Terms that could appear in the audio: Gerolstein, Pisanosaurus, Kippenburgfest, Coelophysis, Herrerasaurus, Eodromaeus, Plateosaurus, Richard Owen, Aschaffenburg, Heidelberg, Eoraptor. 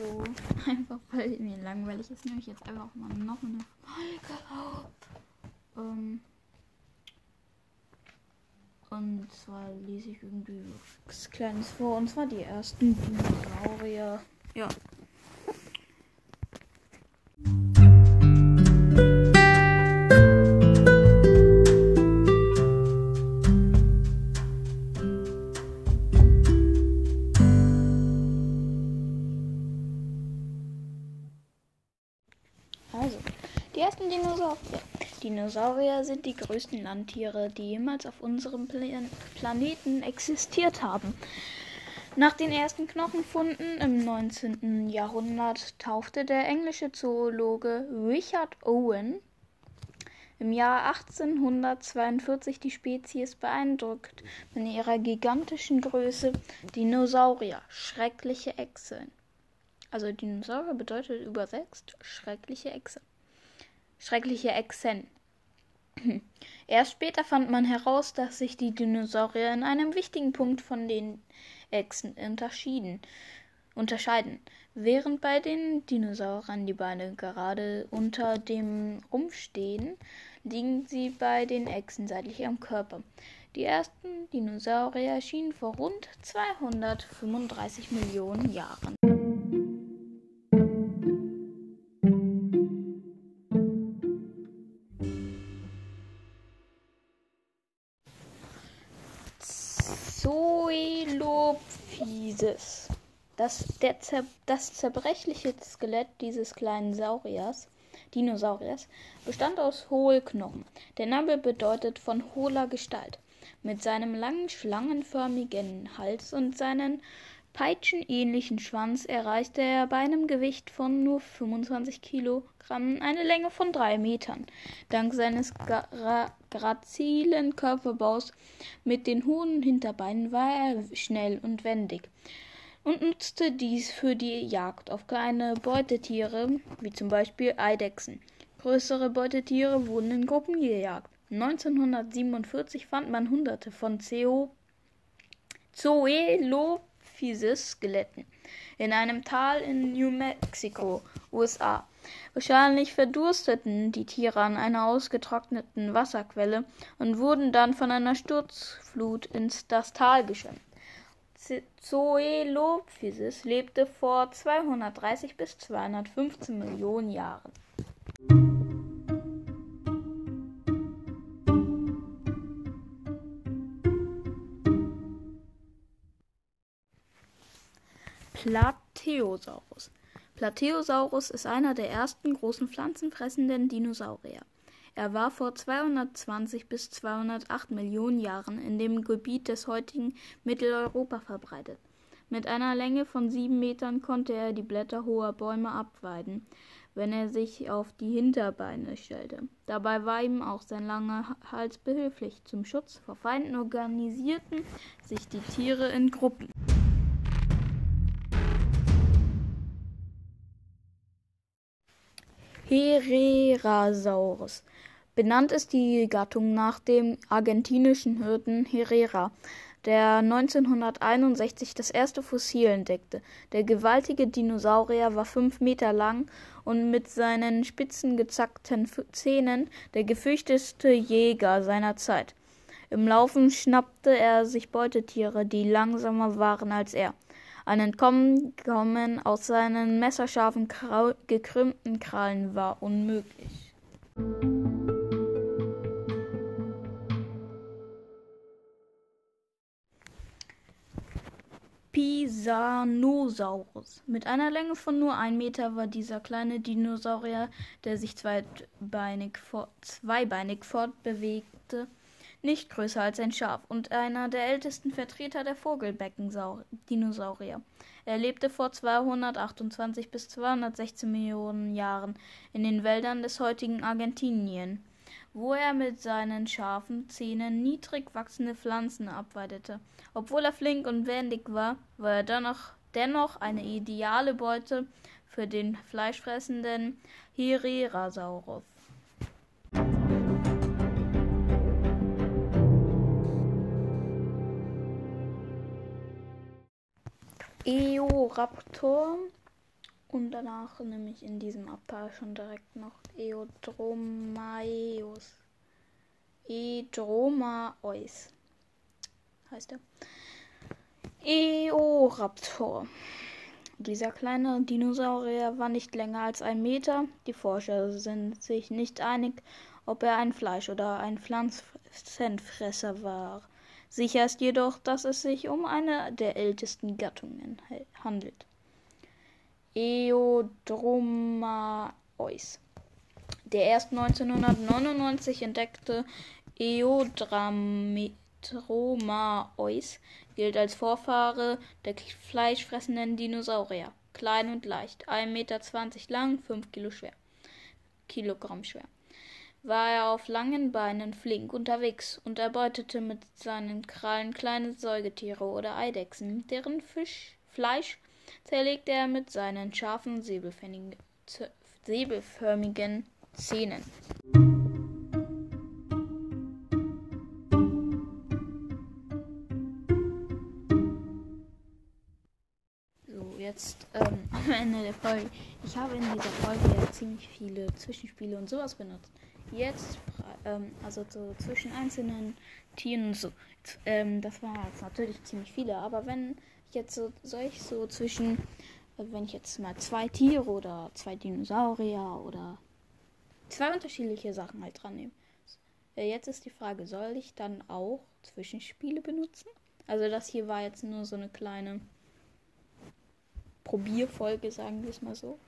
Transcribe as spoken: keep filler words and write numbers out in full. Hallo. Einfach weil mir langweilig ist, nehme ich jetzt einfach mal noch eine Folge auf. Ähm und zwar lese ich irgendwie was Kleines vor. Und zwar die ersten Dinosaurier. Ja. Dinosaurier sind die größten Landtiere, die jemals auf unserem Pla- Planeten existiert haben. Nach den ersten Knochenfunden im neunzehnten. Jahrhundert taufte der englische Zoologe Richard Owen im Jahr achtzehnhundertzweiundvierzig die Spezies, beeindruckt von ihrer gigantischen Größe. Dinosaurier, schreckliche Echsen. Also Dinosaurier bedeutet übersetzt schreckliche Echse. Schreckliche Echsen. Erst später fand man heraus, dass sich die Dinosaurier in einem wichtigen Punkt von den Echsen unterschieden, unterscheiden. Während bei den Dinosauriern die Beine gerade unter dem Rumpf stehen, liegen sie bei den Echsen seitlich am Körper. Die ersten Dinosaurier erschienen vor rund zweihundertfünfunddreißig Millionen Jahren. Coelophysis. Das, der Zer- das zerbrechliche Skelett dieses kleinen Sauriers, Dinosauriers, bestand aus Hohlknochen. Der Name bedeutet von hohler Gestalt. Mit seinem langen, schlangenförmigen Hals und seinen peitschenähnlichen Schwanz erreichte er bei einem Gewicht von nur fünfundzwanzig Kilogramm eine Länge von drei Metern. Dank seines gra- grazilen Körperbaus mit den hohen Hinterbeinen war er schnell und wendig und nutzte dies für die Jagd auf kleine Beutetiere, wie zum Beispiel Eidechsen. Größere Beutetiere wurden in Gruppen gejagt. neunzehnhundertsiebenundvierzig fand man Hunderte von Coelophysis-Skeletten in einem Tal in New Mexico, U S A. Wahrscheinlich verdursteten die Tiere an einer ausgetrockneten Wasserquelle und wurden dann von einer Sturzflut ins das Tal geschwemmt. Coelophysis lebte vor zweihundertdreißig bis zweihundertfünfzehn Millionen Jahren. Plateosaurus. Plateosaurus ist einer der ersten großen pflanzenfressenden Dinosaurier. Er war vor zweihundertzwanzig bis zweihundertacht Millionen Jahren in dem Gebiet des heutigen Mitteleuropa verbreitet. Mit einer Länge von sieben Metern konnte er die Blätter hoher Bäume abweiden, wenn er sich auf die Hinterbeine stellte. Dabei war ihm auch sein langer Hals behilflich. Zum Schutz vor Feinden organisierten sich die Tiere in Gruppen. Herrerasaurus. Benannt ist die Gattung nach dem argentinischen Hirten Herrera, der neunzehnhunderteinundsechzig das erste Fossil entdeckte. Der gewaltige Dinosaurier war fünf Meter lang und mit seinen spitzen gezackten Zähnen der gefürchtetste Jäger seiner Zeit. Im Laufen schnappte er sich Beutetiere, die langsamer waren als er. Ein Entkommen aus seinen messerscharfen, krau- gekrümmten Krallen war unmöglich. Pisanosaurus. Mit einer Länge von nur einem Meter war dieser kleine Dinosaurier, der sich zweibeinig, fort- zweibeinig fortbewegte, nicht größer als ein Schaf und einer der ältesten Vertreter der Vogelbecken-Dinosaurier. Er lebte vor zweihundertachtundzwanzig bis zweihundertsechzehn Millionen Jahren in den Wäldern des heutigen Argentinien, wo er mit seinen scharfen Zähnen niedrig wachsende Pflanzen abweidete. Obwohl er flink und wendig war, war er dennoch, dennoch eine ideale Beute für den fleischfressenden Herrerasaurus. Eoraptor Und danach nehme ich in diesem Abteil schon direkt noch Eodromaeus. Eodromaeus heißt er. Eoraptor. Dieser kleine Dinosaurier war nicht länger als ein Meter. Die Forscher sind sich nicht einig, ob er ein Fleisch- oder ein Pflanzenfresser war. Sicher ist jedoch, dass es sich um eine der ältesten Gattungen handelt. Eodromaeus. Der erst neunzehnhundertneunundneunzig entdeckte Eodromaeus gilt als Vorfahre der fleischfressenden Dinosaurier. Klein und leicht, ein Meter zwanzig lang, fünf Kilo schwer, Kilogramm schwer. War er auf langen Beinen flink unterwegs und erbeutete mit seinen Krallen kleine Säugetiere oder Eidechsen, deren Fisch, Fleisch zerlegte er mit seinen scharfen, säbelförmigen Zähnen. So, jetzt ähm, am Ende der Folge. Ich habe in dieser Folge ja ziemlich viele Zwischenspiele und sowas benutzt. Jetzt, ähm, also so zwischen einzelnen Tieren und so. Ähm, das waren jetzt natürlich ziemlich viele, aber wenn ich jetzt so, soll ich so zwischen, wenn ich jetzt mal zwei Tiere oder zwei Dinosaurier oder zwei unterschiedliche Sachen halt dran nehme. Jetzt ist die Frage, soll ich dann auch Zwischenspiele benutzen? Also das hier war jetzt nur so eine kleine Probierfolge, sagen wir es mal so.